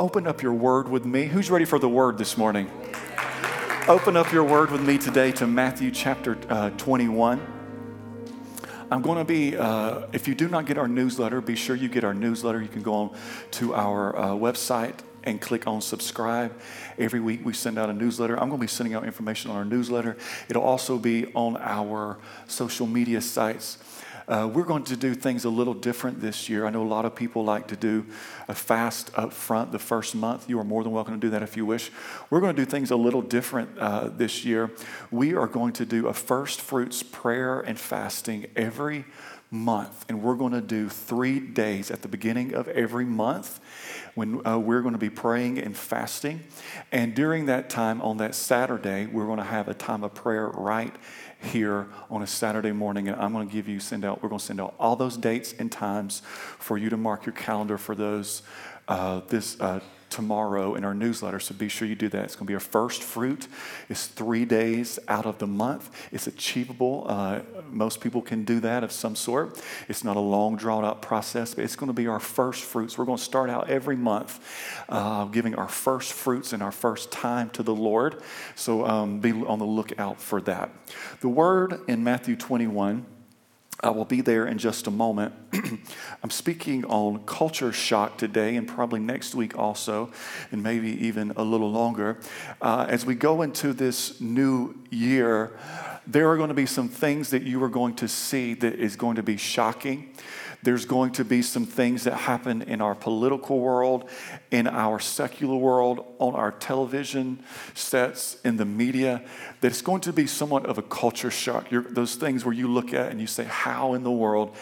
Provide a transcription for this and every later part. Open up your word with me. Who's ready for the word this morning? Open up your word with me today to Matthew chapter 21. I'm going to be, if you do not get our newsletter, be sure you get our newsletter. You can go on to our website and click on subscribe. Every week we send out a newsletter. I'm going to be sending out information on our newsletter. It'll also be on our social media sites. We're going to do things a little different this year. I know a lot of people like to do a fast up front the first month. You are more than welcome to do that if you wish. We're going to do things a little different this year. We are going to do a first fruits prayer and fasting every month. And we're going to do 3 days at the beginning of every month when we're going to be praying and fasting. And during that time on that Saturday, we're going to have a time of prayer right here on a Saturday morning. And I'm going to send out all those dates and times for you to mark your calendar for those tomorrow in our newsletter. So be sure you do that. It's going to be our first fruit. It's 3 days out of the month. It's achievable. Most people can do that of some sort. It's not a long, drawn-out process, but it's going to be our first fruits. We're going to start out every month giving our first fruits and our first time to the Lord. So be on the lookout for that. The word in Matthew 21, I will be there in just a moment. I'm speaking on culture shock today and probably next week also, and maybe even a little longer. As we go into this new year, there are going to be some things that you are going to see that is going to be shocking. There's going to be some things that happen in our political world, in our secular world, on our television sets, in the media, that it's going to be somewhat of a culture shock. Those things where you look at and you say, how in the world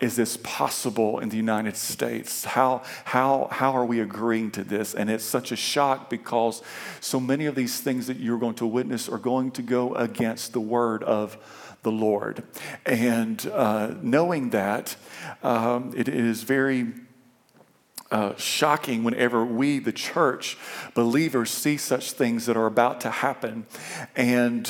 is this possible in the United States? How are we agreeing to this? And it's such a shock because so many of these things that you're going to witness are going to go against the word of the Lord. And knowing that, it is very shocking whenever we, the church, believers, see such things that are about to happen. And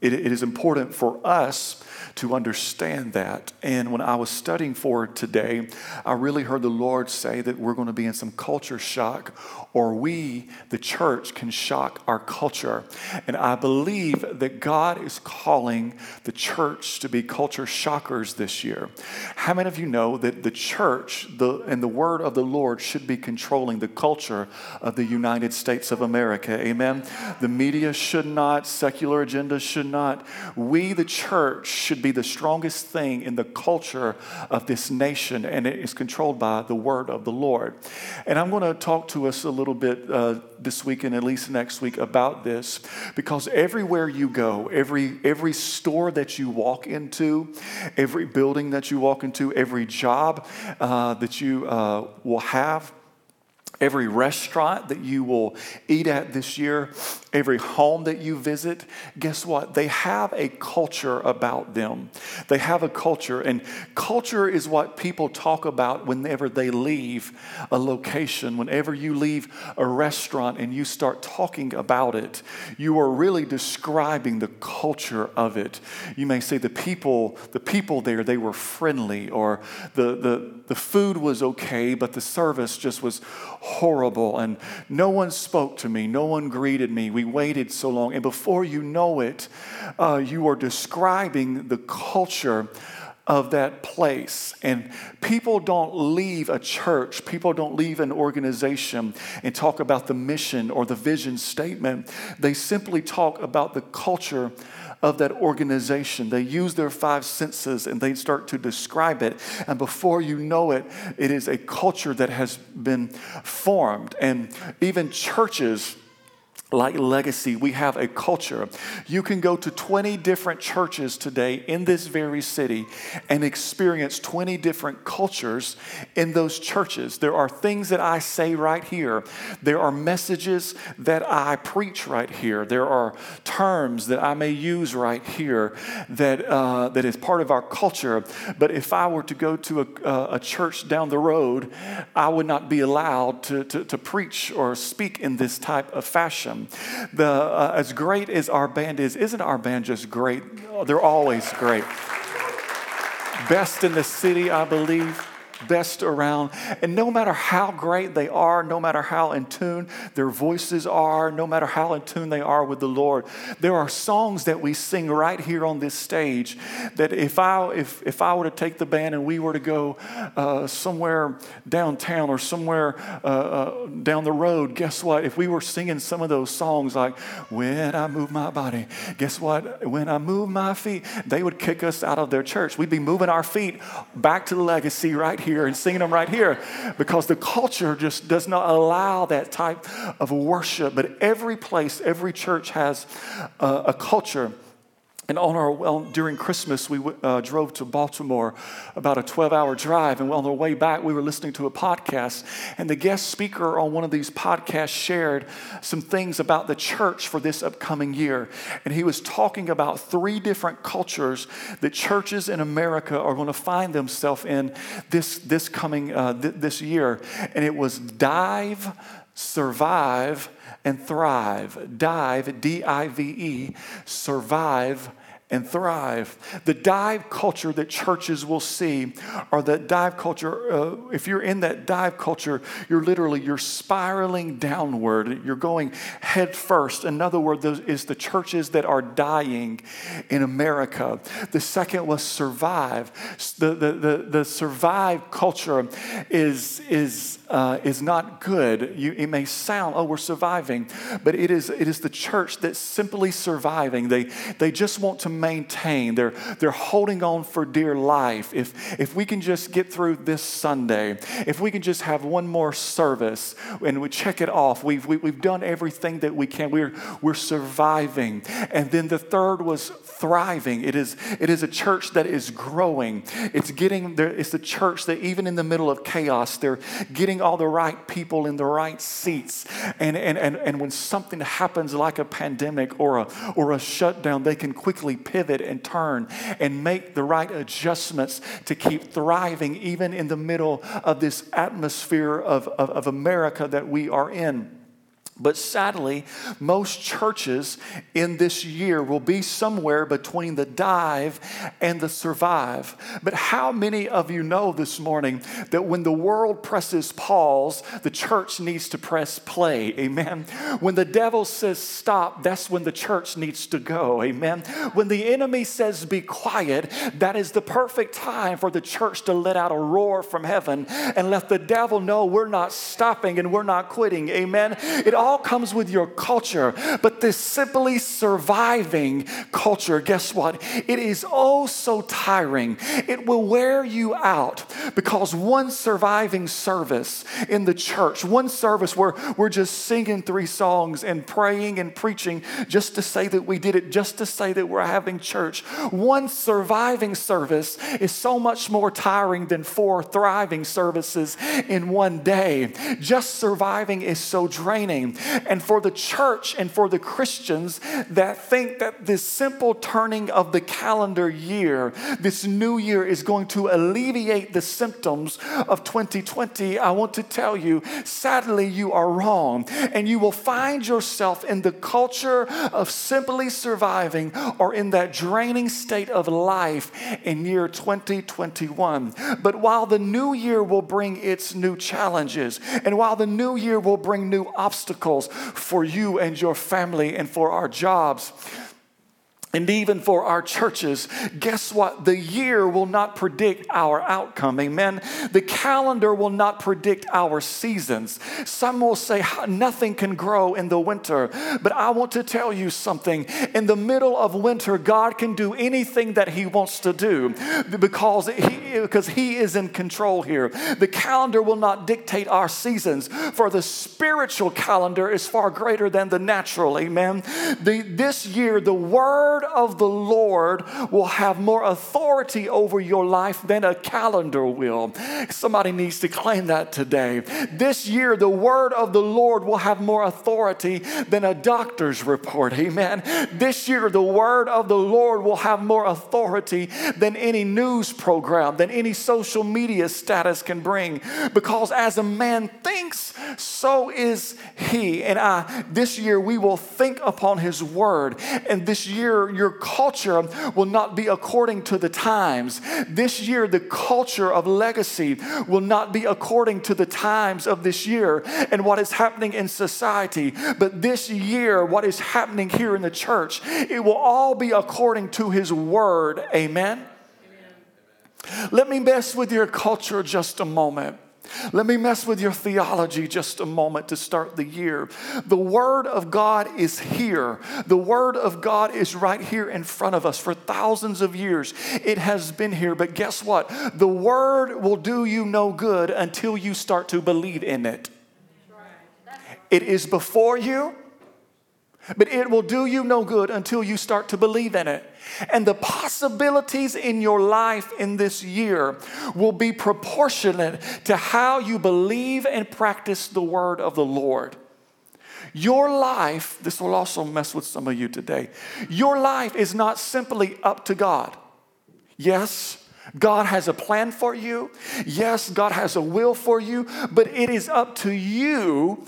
it is important for us to understand that. And when I was studying for today, I really heard the Lord say that we're going to be in some culture shock, or we, the church, can shock our culture. And I believe that God is calling the church to be culture shockers this year. How many of you know that the church and the word of the Lord should be controlling the culture of the United States of America? Amen. The media should not, secular agenda should not. We, the church, should be the strongest thing in the culture of this nation, and it is controlled by the word of the Lord. And I'm going to talk to us a little bit this week and at least next week about this, because everywhere you go, every store that you walk into, every building that you walk into, every job that you will have, every restaurant that you will eat at this year, every home that you visit, guess what? They have a culture about them. They have a culture, and culture is what people talk about whenever they leave a location. Whenever you leave a restaurant and you start talking about it, you are really describing the culture of it. You may say the people there, they were friendly, or the food was okay, but the service just was horrible, and no one spoke to me, no one greeted me, we waited so long. And before you know it, you are describing the culture of that place. And people don't leave a church, people don't leave an organization and talk about the mission or the vision statement. They simply talk about the culture of that organization. They use their five senses and they start to describe it. And before you know it, it is a culture that has been formed. And even churches, like Legacy, we have a culture. You can go to 20 different churches today in this very city and experience 20 different cultures in those churches. There are things that I say right here. There are messages that I preach right here. There are terms that I may use right here that is part of our culture. But if I were to go to a church down the road, I would not be allowed to preach or speak in this type of fashion. As great as our band is, isn't our band just great? They're always great. Best in the city, I believe. best around. And no matter how great they are, no matter how in tune their voices are, no matter how in tune they are with the Lord, there are songs that we sing right here on this stage that if I were to take the band and we were to go somewhere downtown or somewhere down the road, guess what? If we were singing some of those songs like, when I move my body, guess what? When I move my feet, they would kick us out of their church. We'd be moving our feet back to the legacy right here and singing them right here because the culture just does not allow that type of worship. But every place, every church has a culture. And during Christmas, we drove to Baltimore, about a 12-hour drive. And on the way back, we were listening to a podcast. And the guest speaker on one of these podcasts shared some things about the church for this upcoming year. And he was talking about three different cultures that churches in America are going to find themselves in this coming this year. And it was dive, survive, and thrive. Dive, D-I-V-E, survive, and thrive. The dive culture that churches will see, or that dive culture, if you're in that dive culture, you're spiraling downward. You're going head first. Another word is the churches that are dying in America. The second was survive. The survive culture is not good. It may sound, we're surviving, but it is the church that's simply surviving. They just want to maintain. They're holding on for dear life. If we can just get through this Sunday, if we can just have one more service and we check it off, we've done everything that we can. We're surviving. And then the third was thriving. It is a church that is growing. It's getting there. It's the church that even in the middle of chaos, they're getting all the right people in the right seats. And when something happens like a pandemic or a shutdown, they can quickly pivot and turn and make the right adjustments to keep thriving even in the middle of this atmosphere of America that we are in. But sadly, most churches in this year will be somewhere between the dive and the survive. But how many of you know this morning that when the world presses pause, the church needs to press play? Amen. When the devil says stop, that's when the church needs to go. Amen. When the enemy says be quiet, that is the perfect time for the church to let out a roar from heaven and let the devil know we're not stopping and we're not quitting. Amen. It all comes with your culture, but this simply surviving culture, guess what? It is oh so tiring. It will wear you out because one surviving service in the church, one service where we're just singing three songs and praying and preaching just to say that we did it, just to say that we're having church, one surviving service is so much more tiring than four thriving services in one day. Just surviving is so draining. And for the church and for the Christians that think that this simple turning of the calendar year, this new year, is going to alleviate the symptoms of 2020, I want to tell you, sadly, you are wrong. And you will find yourself in the culture of simply surviving or in that draining state of life in year 2021. But while the new year will bring its new challenges, and while the new year will bring new obstacles, for you and your family and for our jobs, and even for our churches, guess what? The year will not predict our outcome, amen? The calendar will not predict our seasons. Some will say nothing can grow in the winter, but I want to tell you something. In the middle of winter, God can do anything that he wants to do because he is in control here. The calendar will not dictate our seasons, for the spiritual calendar is far greater than the natural, amen? This year, the word of the Lord will have more authority over your life than a calendar will. Somebody needs to claim that today. This year, the word of the Lord will have more authority than a doctor's report. Amen. This year, the word of the Lord will have more authority than any news program, than any social media status can bring. Because as a man thinks, so is he. And this year, we will think upon his word. And this year, your culture will not be according to the times. This year, the culture of legacy will not be according to the times of this year and what is happening in society. But this year, what is happening here in the church, it will all be according to His word. Amen? Amen. Let me mess with your culture just a moment. Let me mess with your theology just a moment to start the year. The Word of God is here. The Word of God is right here in front of us for thousands of years. It has been here, but guess what? The Word will do you no good until you start to believe in it. It is before you, but it will do you no good until you start to believe in it. And the possibilities in your life in this year will be proportionate to how you believe and practice the word of the Lord. Your life, this will also mess with some of you today, your life is not simply up to God. Yes, God has a plan for you. Yes, God has a will for you, but it is up to you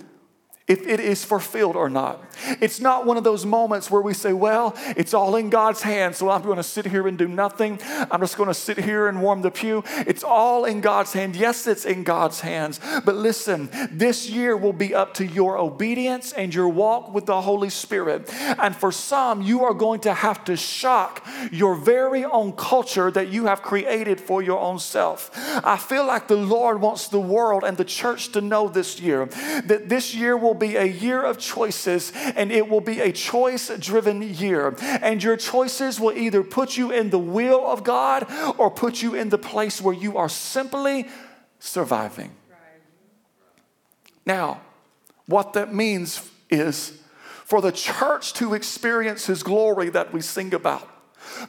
if it is fulfilled or not. It's not one of those moments where we say, well, it's all in God's hands, so I'm going to sit here and do nothing. I'm just going to sit here and warm the pew. It's all in God's hand. Yes, it's in God's hands. But listen, this year will be up to your obedience and your walk with the Holy Spirit. And for some, you are going to have to shock your very own culture that you have created for your own self. I feel like the Lord wants the world and the church to know this year that this year will be a year of choices, and it will be a choice-driven year. And your choices will either put you in the will of God or put you in the place where you are simply surviving. Now, what that means is for the church to experience His glory that we sing about,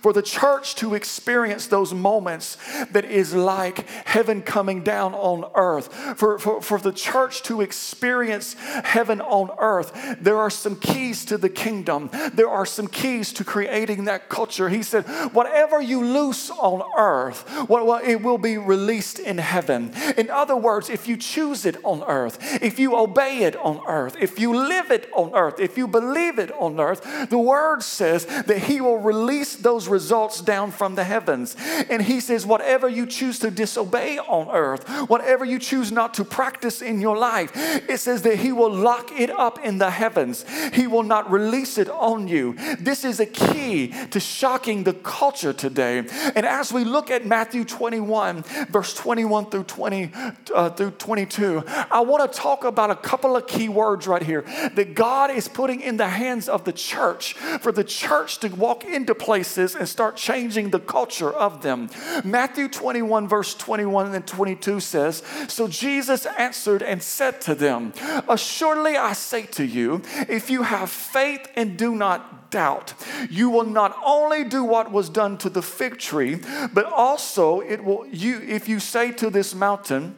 for the church to experience those moments that is like heaven coming down on earth, for the church to experience heaven on earth, there are some keys to the kingdom. There are some keys to creating that culture. He said, whatever you loose on earth, it will be released in heaven. In other words, if you choose it on earth, if you obey it on earth, if you live it on earth, if you believe it on earth, the word says that He will release those results down from the heavens. And He says, whatever you choose to disobey on earth, whatever you choose not to practice in your life, it says that He will lock it up in the heavens. He will not release it on you. This is a key to shocking the culture today. And as we look at Matthew 21, verse 21 through 22, I want to talk about a couple of key words right here that God is putting in the hands of the church for the church to walk into place and start changing the culture of them. Matthew 21, verse 21 and 22 says, "So Jesus answered and said to them, assuredly I say to you, if you have faith and do not doubt, you will not only do what was done to the fig tree, but also if you say to this mountain,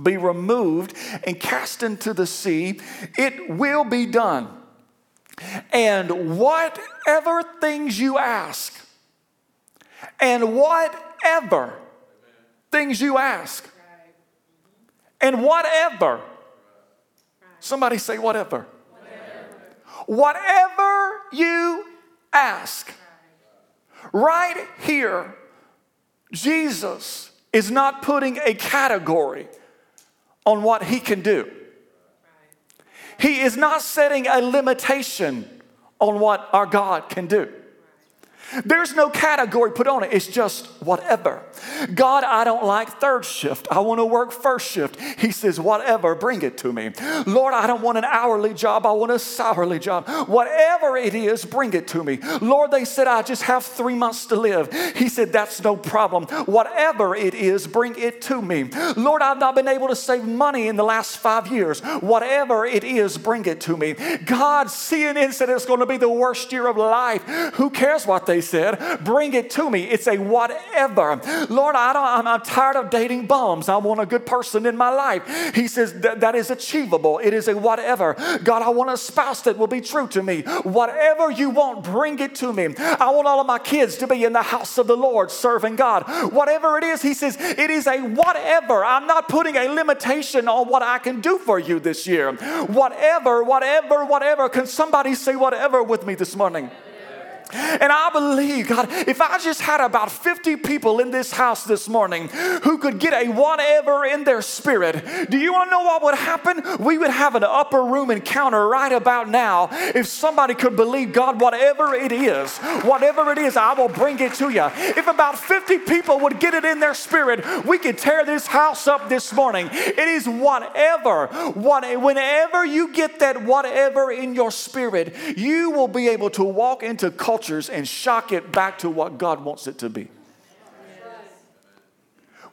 be removed and cast into the sea, it will be done. And whatever things you ask, and whatever," somebody say whatever. Whatever you ask. Right here, Jesus is not putting a category on what He can do. He is not setting a limitation on what our God can do. There's no category put on it. It's just whatever. God, I don't like third shift. I want to work first shift. He says, whatever, bring it to me. Lord, I don't want an hourly job. I want a salary job. Whatever it is, bring it to me. Lord, they said, I just have 3 months to live. He said, that's no problem. Whatever it is, bring it to me. Lord, I've not been able to save money in the last 5 years. Whatever it is, bring it to me. God, CNN said it's going to be the worst year of life. Who cares what they said? Bring it to me. It's a whatever. Lord, I'm tired of dating bums. I want a good person in my life. He says that is achievable. It is a whatever. God, I want a spouse that will be true to me. Whatever you want, bring it to me. I want all of my kids to be in the house of the Lord, serving God. Whatever it is, He says, it is a whatever. I'm not putting a limitation on what I can do for you this year. Whatever, whatever, whatever. Can somebody say whatever with me this morning? And I believe, God, if I just had about 50 people in this house this morning who could get a whatever in their spirit, do you want to know what would happen? We would have an upper room encounter right about now if somebody could believe, God, whatever it is, I will bring it to you. If about 50 people would get it in their spirit, we could tear this house up this morning. It is whatever. Whenever you get that whatever in your spirit, you will be able to walk into cultures and shock it back to what God wants it to be.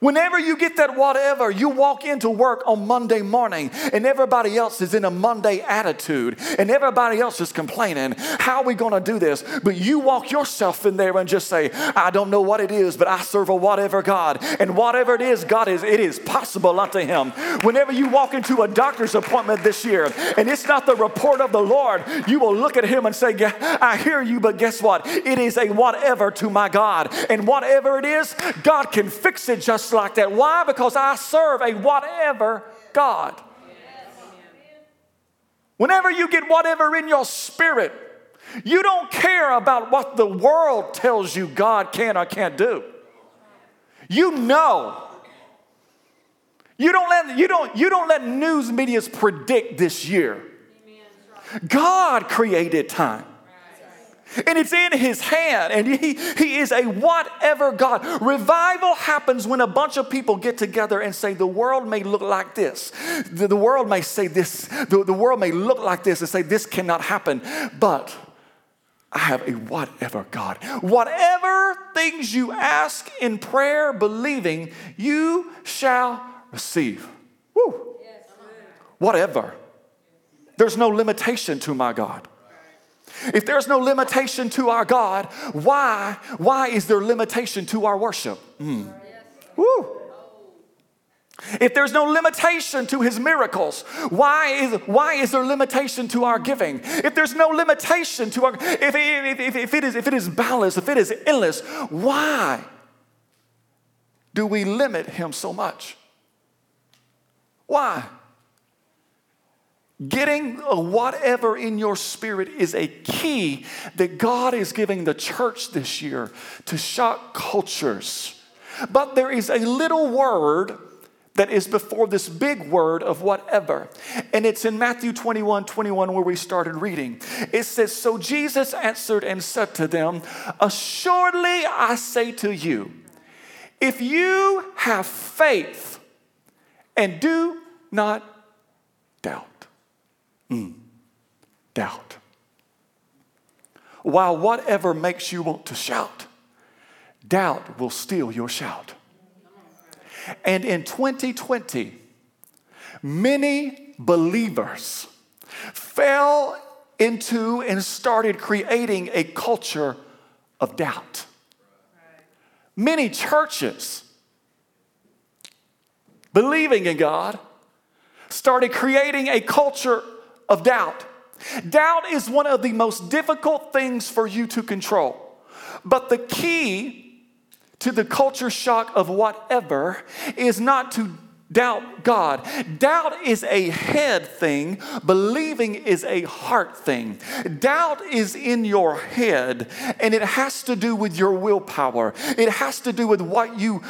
Whenever you get that whatever, you walk into work on Monday morning and everybody else is in a Monday attitude and everybody else is complaining, how are we going to do this? But you walk yourself in there and just say, I don't know what it is, but I serve a whatever God. And whatever it is, God is, it is possible unto him. Whenever you walk into a doctor's appointment this year and it's not the report of the Lord, you will look at him and say, I hear you, but guess what? It is a whatever to my God. And whatever it is, God can fix it just like that. Why? Because I serve a whatever God. Yes. Whenever you get whatever in your spirit, you don't care about what the world tells you God can or can't do. You know. You don't let news medias predict this year. God created time. And it's in his hand, and he is a whatever God. Revival happens when a bunch of people get together and say, the world may look like this. The world may say this. The world may look like this and say, this cannot happen. But I have a whatever God. Whatever things you ask in prayer, believing, you shall receive. Woo. Whatever. There's no limitation to my God. If there's no limitation to our God, why is there limitation to our worship? Woo. If there's no limitation to his miracles, why is there limitation to our giving? If there's no limitation to our, if it is boundless, if it is endless, why do we limit him so much? Why? Getting a whatever in your spirit is a key that God is giving the church this year to shock cultures. But there is a little word that is before this big word of whatever. And it's in Matthew 21:21 where we started reading. It says, so Jesus answered and said to them, assuredly I say to you, if you have faith and do not doubt. Doubt. While whatever makes you want to shout, doubt will steal your shout. And in 2020, many believers fell into and started creating a culture of doubt. Many churches, believing in God, started creating a culture of doubt. Doubt is one of the most difficult things for you to control. But the key to the culture shock of whatever is not to doubt God. Doubt is a head thing. Believing is a heart thing. Doubt is in your head, and it has to do with your willpower. It has to do with what you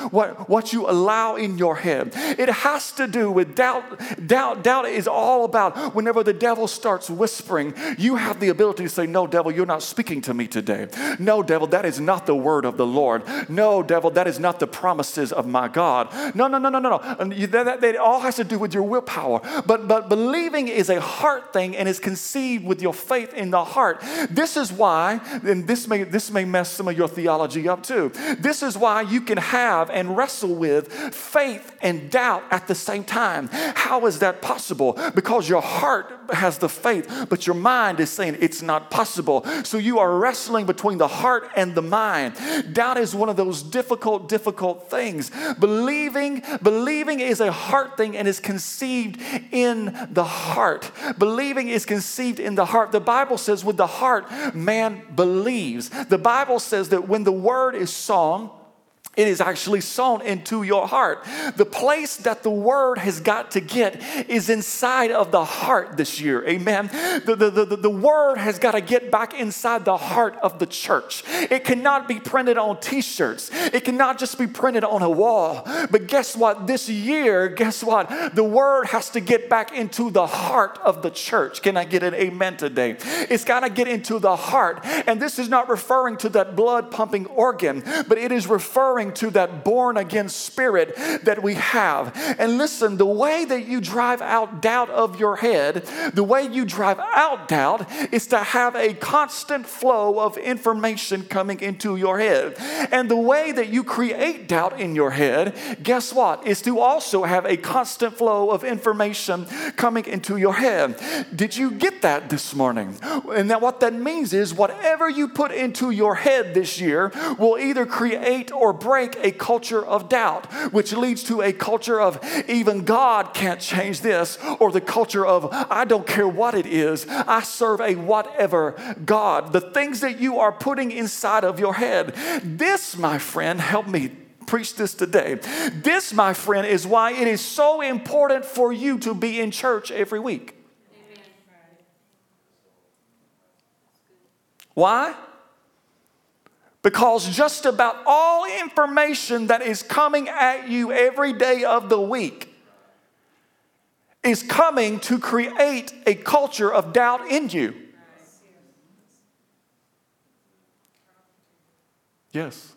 allow in your head. It has to do with doubt. Doubt is all about whenever the devil starts whispering, you have the ability to say, no, devil, you're not speaking to me today. No, devil, that is not the word of the Lord. No, devil, that is not the promises of my God. No. That all has to do with your willpower. But believing is a heart thing and is conceived with your faith in the heart. This is why, and this may mess some of your theology up too. This is why you can have and wrestle with faith and doubt at the same time. How is that possible? Because your heart has the faith, but your mind is saying it's not possible. So you are wrestling between the heart and the mind. Doubt is one of those difficult things. Believing is a heart thing and is conceived in the heart. Believing is conceived in the heart. The Bible says with the heart, man believes. The Bible says that when the word is sung, It is actually sown into your heart. The place that the word has got to get is inside of the heart this year. Amen. The word has got to get back inside the heart of the church. It cannot be printed on t-shirts. It cannot just be printed on a wall. But guess what? This year, guess what? The word has to get back into the heart of the church. Can I get an amen today? It's got to get into the heart. And this is not referring to that blood pumping organ, but it is referring to that born-again spirit that we have. And listen, the way that you drive out doubt of your head, the way you drive out doubt is to have a constant flow of information coming into your head. And the way that you create doubt in your head, guess what, is to also have a constant flow of information coming into your head. Did you get that this morning? And that what that means is whatever you put into your head this year will either create or break a culture of doubt, which leads to a culture of even God can't change this, or the culture of I don't care what it is, I serve a whatever God. The things that you are putting inside of your head. This, my friend, help me preach this today. This, my friend, is why it is so important for you to be in church every week. Amen. Why? Because just about all information that is coming at you every day of the week is coming to create a culture of doubt in you. Yes.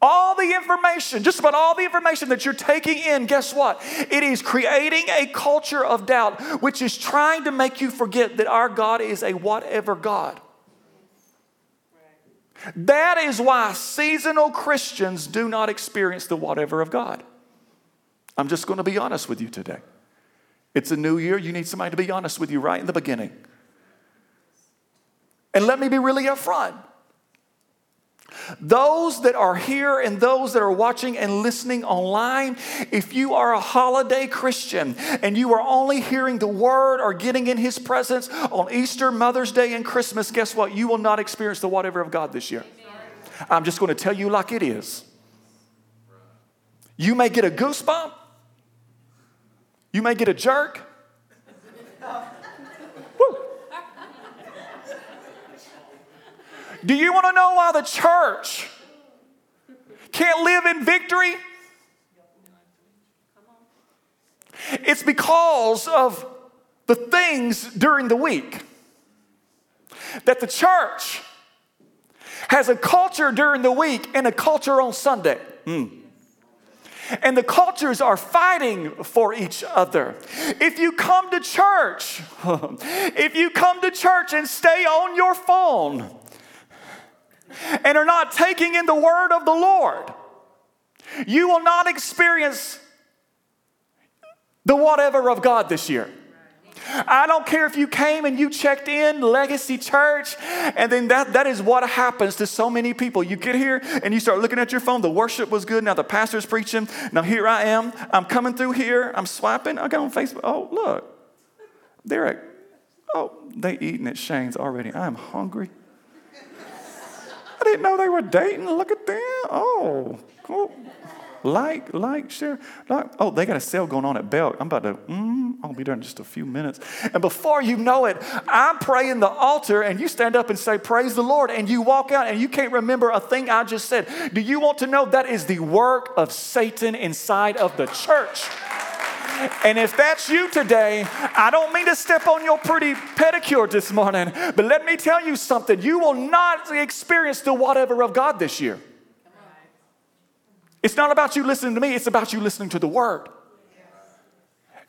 All the information, just about all the information that you're taking in, guess what? It is creating a culture of doubt, which is trying to make you forget that our God is a whatever God. That is why seasonal Christians do not experience the whatever of God. I'm just going to be honest with you today. It's a new year. You need somebody to be honest with you right in the beginning. And let me be really upfront. Those that are here and those that are watching and listening online, if you are a holiday Christian and you are only hearing the word or getting in his presence on Easter, Mother's Day, and Christmas, guess what? You will not experience the whatever of God this year. Amen. I'm just going to tell you like it is. You may get a goosebump. You may get a jerk. Do you want to know why the church can't live in victory? It's because of the things during the week. That the church has a culture during the week and a culture on Sunday. And the cultures are fighting for each other. If you come to church and stay on your phone, and are not taking in the word of the Lord, you will not experience the whatever of God this year. I don't care if you came and you checked in Legacy Church, and then that is what happens to so many people. You get here and you start looking at your phone. The worship was good. Now the pastor's preaching. Now here I am. I'm coming through here. I'm swiping. I got on Facebook. Oh, look. Derek. Oh, they eating at Shane's already. I'm hungry. I didn't know they were dating. Look at them. Oh, cool. Share. Like. Oh, they got a sale going on at Belk. I'm about to, I'll be there in just a few minutes. And before you know it, I'm praying the altar and you stand up and say, praise the Lord. And you walk out and you can't remember a thing I just said. Do you want to know that is the work of Satan inside of the church? And if that's you today, I don't mean to step on your pretty pedicure this morning, but let me tell you something. You will not experience the whatever of God this year. It's not about you listening to me. It's about you listening to the word.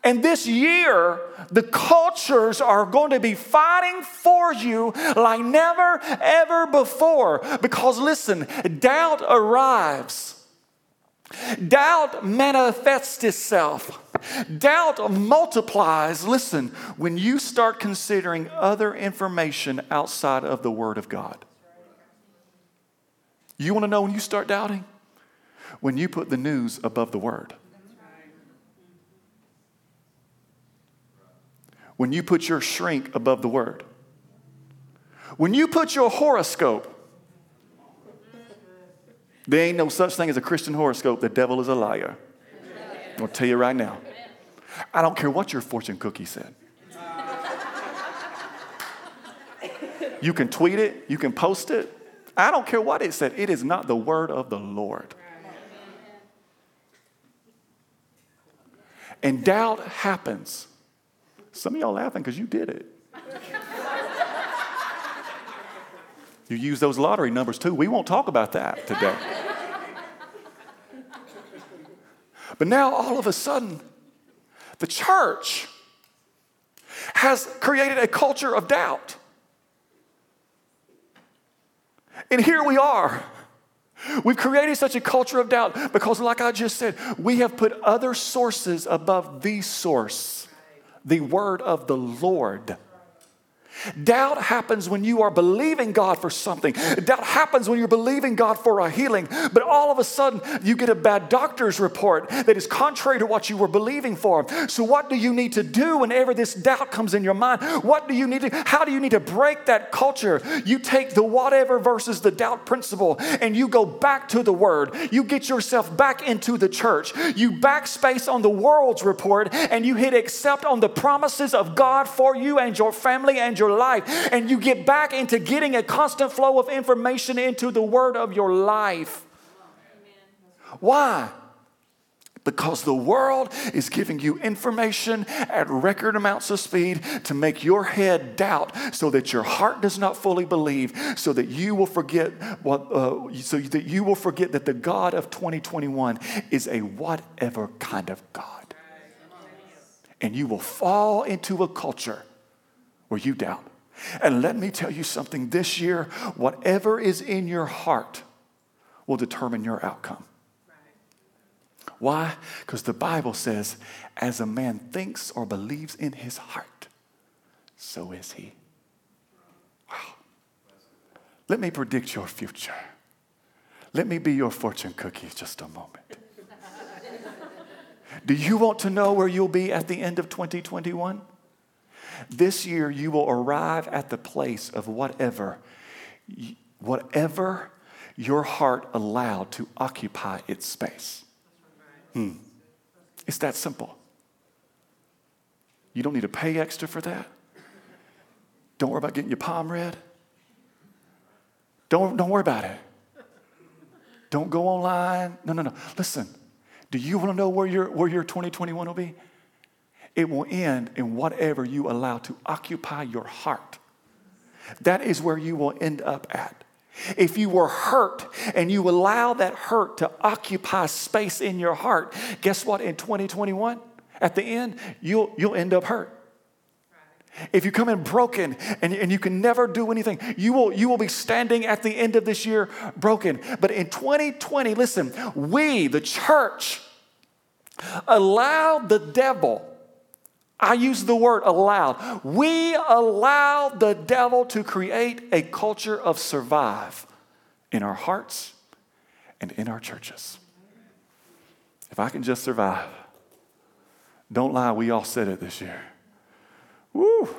And this year, the cultures are going to be fighting for you like never, ever before. Because listen, doubt arrives. Doubt manifests itself. Doubt multiplies, listen, when you start considering other information outside of the Word of God. You want to know when you start doubting? When you put the news above the Word. When you put your shrink above the Word. When you put your horoscope There ain't no such thing as a Christian horoscope. The devil is a liar. I'm going to tell you right now. I don't care what your fortune cookie said. You can tweet it. You can post it. I don't care what it said. It is not the word of the Lord. And doubt happens. Some of y'all laughing because you did it. You use those lottery numbers too. We won't talk about that today. But now all of a sudden, the church has created a culture of doubt. And here we are. We've created such a culture of doubt because, like I just said, we have put other sources above the source, the word of the Lord. Doubt happens when you are believing God for something. Doubt happens when you're believing God for a healing. But all of a sudden, you get a bad doctor's report that is contrary to what you were believing for. So what do you need to do whenever this doubt comes in your mind? What do you need to, how do you need to break that culture? You take the whatever versus the doubt principle, and you go back to the word. You get yourself back into the church. You backspace on the world's report, and you hit accept on the promises of God for you and your family and your life, and you get back into getting a constant flow of information into the word of your life. Why? Because the world is giving you information at record amounts of speed to make your head doubt so that your heart does not fully believe, so that you will forget what, that the God of 2021 is a whatever kind of God. And you will fall into a culture where you doubt. And let me tell you something, this year, whatever is in your heart will determine your outcome. Right. Why? Because the Bible says, as a man thinks or believes in his heart, so is he. Wow. Let me predict your future. Let me be your fortune cookie just a moment. Do you want to know where you'll be at the end of 2021? This year, you will arrive at the place of whatever your heart allowed to occupy its space. It's that simple. You don't need to pay extra for that. Don't worry about getting your palm read. Don't worry about it. Don't go online. No. Listen, do you want to know where your 2021 will be? It will end in whatever you allow to occupy your heart. That is where you will end up at. If you were hurt and you allow that hurt to occupy space in your heart, guess what? In 2021, at the end, you'll end up hurt. If you come in broken and you can never do anything, you will be standing at the end of this year broken. But in 2020, listen, we, the church, allowed the devil... I use the word allowed. We allowed the devil to create a culture of survive in our hearts and in our churches. If I can just survive. Don't lie, we all said it this year. Woo!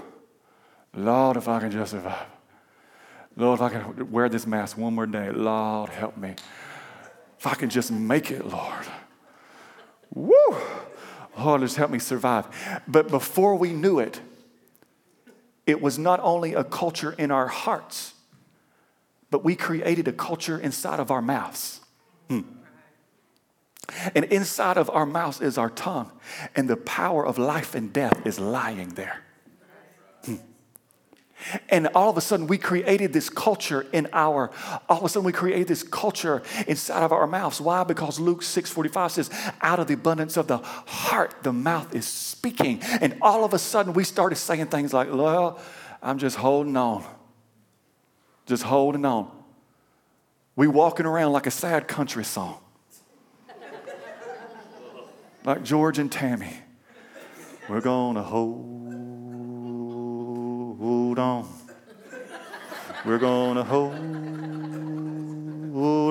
Lord, if I can just survive. Lord, if I can wear this mask one more day. Lord, help me. If I can just make it, Lord. Woo! Lord, just help me survive. But before we knew it, it was not only a culture in our hearts, but we created a culture inside of our mouths. And inside of our mouths is our tongue. And the power of life and death is lying there. And all of a sudden, we created this culture inside of our mouths. Why? Because Luke 6:45 says, out of the abundance of the heart, the mouth is speaking. And all of a sudden, we started saying things like, well, I'm just holding on. Just holding on. We walking around like a sad country song. Like George and Tammy. We're going to hold on. We're going to hold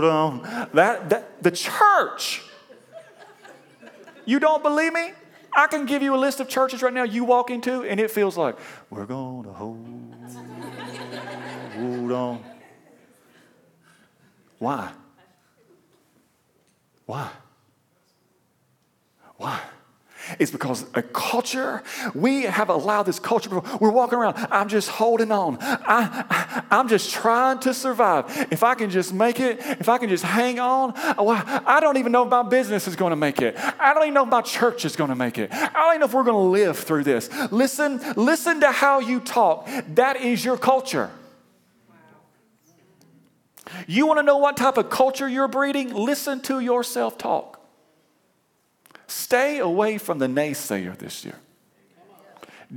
on. That the church. You don't believe me? I can give you a list of churches right now you walk into, and it feels like, we're going to hold on. Why? Why? It's because a culture, we have allowed this culture. We're walking around, I'm just holding on. I'm just trying to survive. If I can just make it, if I can just hang on, I don't even know if my business is going to make it. I don't even know if my church is going to make it. I don't even know if we're going to live through this. Listen to how you talk. That is your culture. You want to know what type of culture you're breeding? Listen to yourself talk. Stay away from the naysayer this year.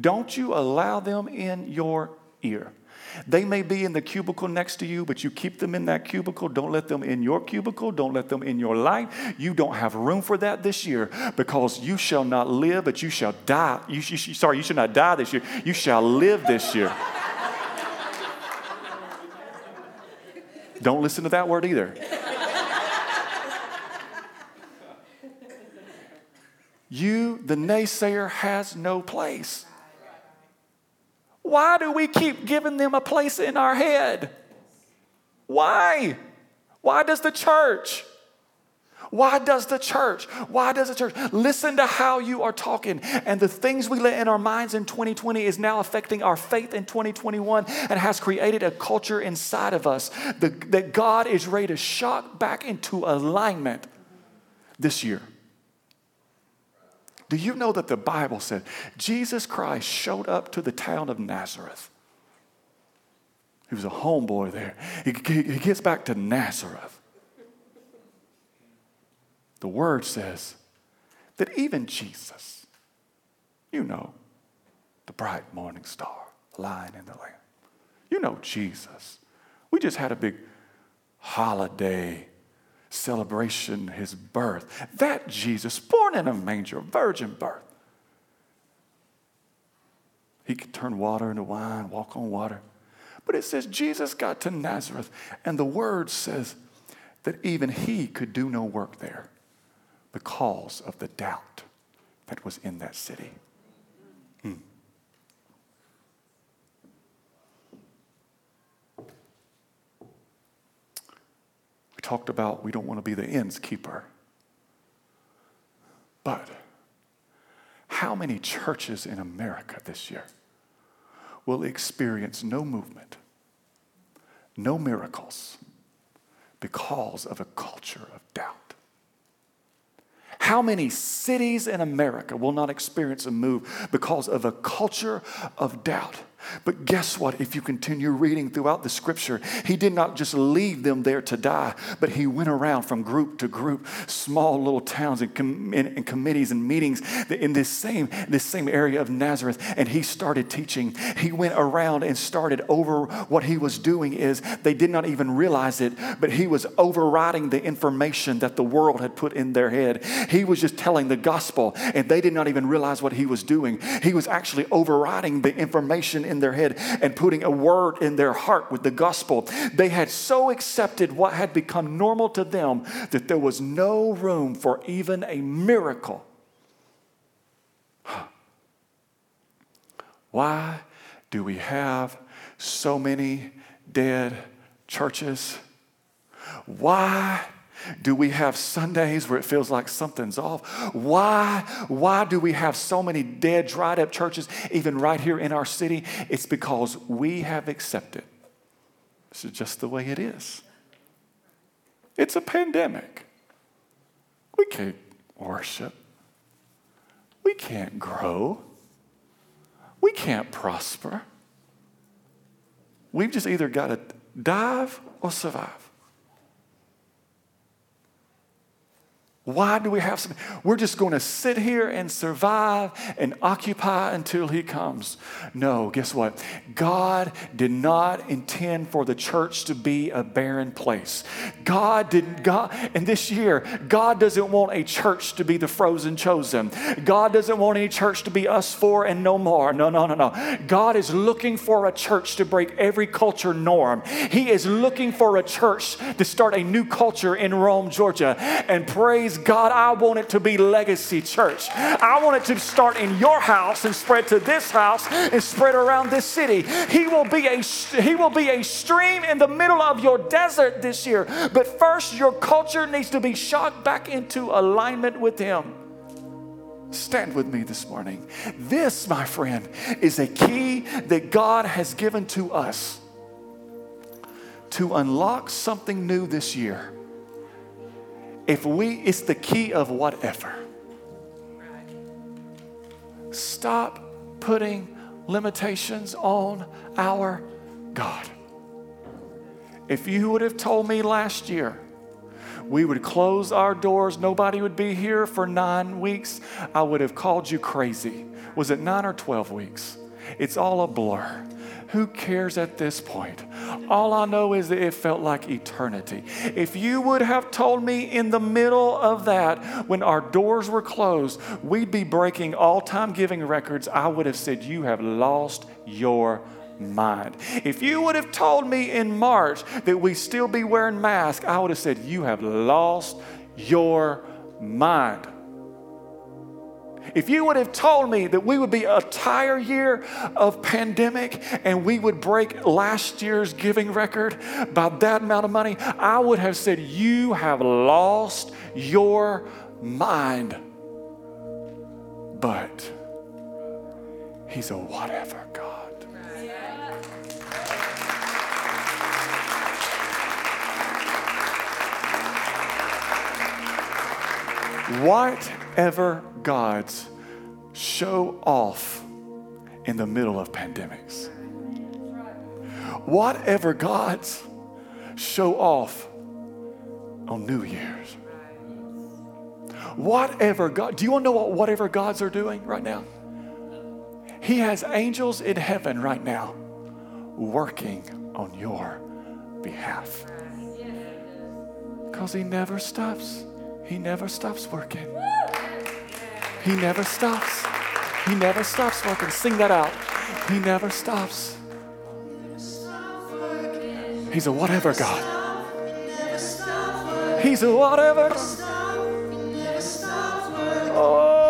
Don't you allow them in your ear. They may be in the cubicle next to you, but you keep them in that cubicle. Don't let them in your cubicle. Don't let them in your life. You don't have room for that this year, because you shall not live, but you shall die. You shall not die this year. You shall live this year. Don't listen to that word either. You, the naysayer, has no place. Why do we keep giving them a place in our head? Why? Why does the church? Listen to how you are talking. And the things we let in our minds in 2020 is now affecting our faith in 2021 and has created a culture inside of us that God is ready to shock back into alignment this year. Do you know that the Bible said Jesus Christ showed up to the town of Nazareth? He was a homeboy there. He gets back to Nazareth. The word says that even Jesus, the bright morning star lying in the land. Jesus. We just had a big holiday celebration, his birth. That Jesus, born in a manger, virgin birth. He could turn water into wine, walk on water. But it says Jesus got to Nazareth, and the word says that even he could do no work there because of the doubt that was in that city. Talked about we don't want to be the inn's keeper. But how many churches in America this year will experience no movement, no miracles because of a culture of doubt? How many cities in America will not experience a move because of a culture of doubt? But guess what? If you continue reading throughout the scripture, he did not just leave them there to die, but he went around from group to group, small little towns and committees and meetings in this same area of Nazareth, and he started teaching. He went around and started over. What he was doing is, they did not even realize it, but he was overriding the information that the world had put in their head. He was just telling the gospel, and they did not even realize what he was doing. He was actually overriding the information in their head and putting a word in their heart with the gospel. They had so accepted what had become normal to them that there was no room for even a miracle. Why do we have so many dead churches? Why do we have Sundays where it feels like something's off? Why do we have so many dead, dried up churches, even right here in our city? It's because we have accepted. This is just the way it is. It's a pandemic. We can't worship. We can't grow. We can't prosper. We've just either got to dive or survive. Why do we have something? We're just going to sit here and survive and occupy until he comes. No, guess what? God did not intend for the church to be a barren place. And this year, God doesn't want a church to be the frozen chosen. God doesn't want any church to be us four and no more. No. God is looking for a church to break every culture norm. He is looking for a church to start a new culture in Rome, Georgia. And praise is, God, I want it to be Legacy Church. I want it to start in your house and spread to this house and spread around this city. He will be a stream in the middle of your desert this year. But first, your culture needs to be shocked back into alignment with Him. Stand with me this morning. This, my friend, is a key that God has given to us to unlock something new this year. It's the key of whatever. Stop putting limitations on our God. If you would have told me last year we would close our doors, nobody would be here for 9 weeks, I would have called you crazy. Was it 9 or 12 weeks? It's all a blur. Who cares at this point? All I know is that it felt like eternity. If you would have told me in the middle of that, when our doors were closed, we'd be breaking all-time giving records, I would have said, you have lost your mind. If you would have told me in March that we'd still be wearing masks, I would have said, you have lost your mind. If you would have told me that we would be an entire year of pandemic and we would break last year's giving record by that amount of money, I would have said, you have lost your mind. But He's a whatever God. Whatever gods show off in the middle of pandemics. Whatever gods show off on New Year's. Whatever God, do you want to know what whatever gods are doing right now? He has angels in heaven right now working on your behalf. Because He never stops. He never stops working. He never stops. He never stops working. Sing that out. He never stops. He's a whatever God. He's a whatever. Oh.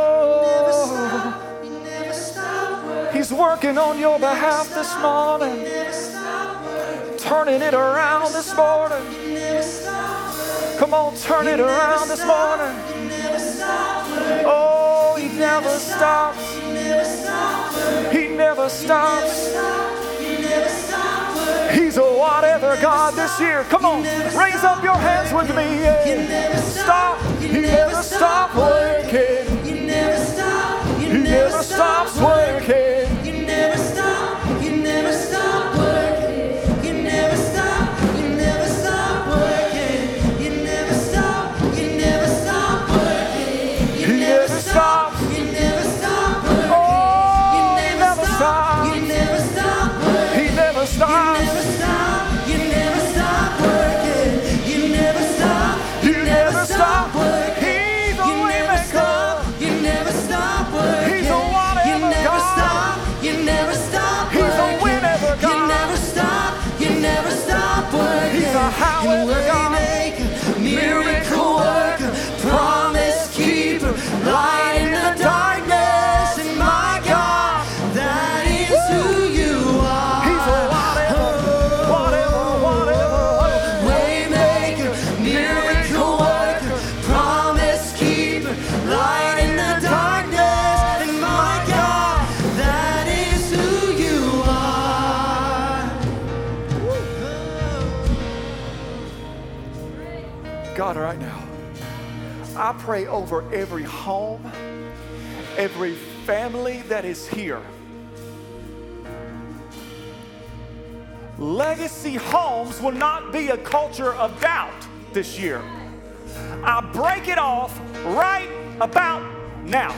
He's working on your behalf this morning. Turning it around this morning. Come on, turn it around this morning. Oh, He never stops. He never stops. He's a whatever God this year. Come on, raise up your hands with me. Yeah. Stop. He never stops working. He never stops working. Right now, I pray over every home, every family that is here. Legacy homes will not be a culture of doubt this year. I break it off right about now.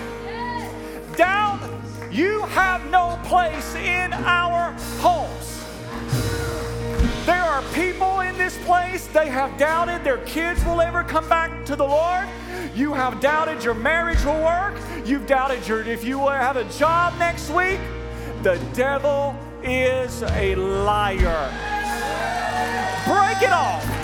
Doubt, you have no place in our homes. There are people in this place, they have doubted their kids will ever come back to the Lord. You have doubted your marriage will work. You've doubted if you will have a job next week. The devil is a liar. Break it off.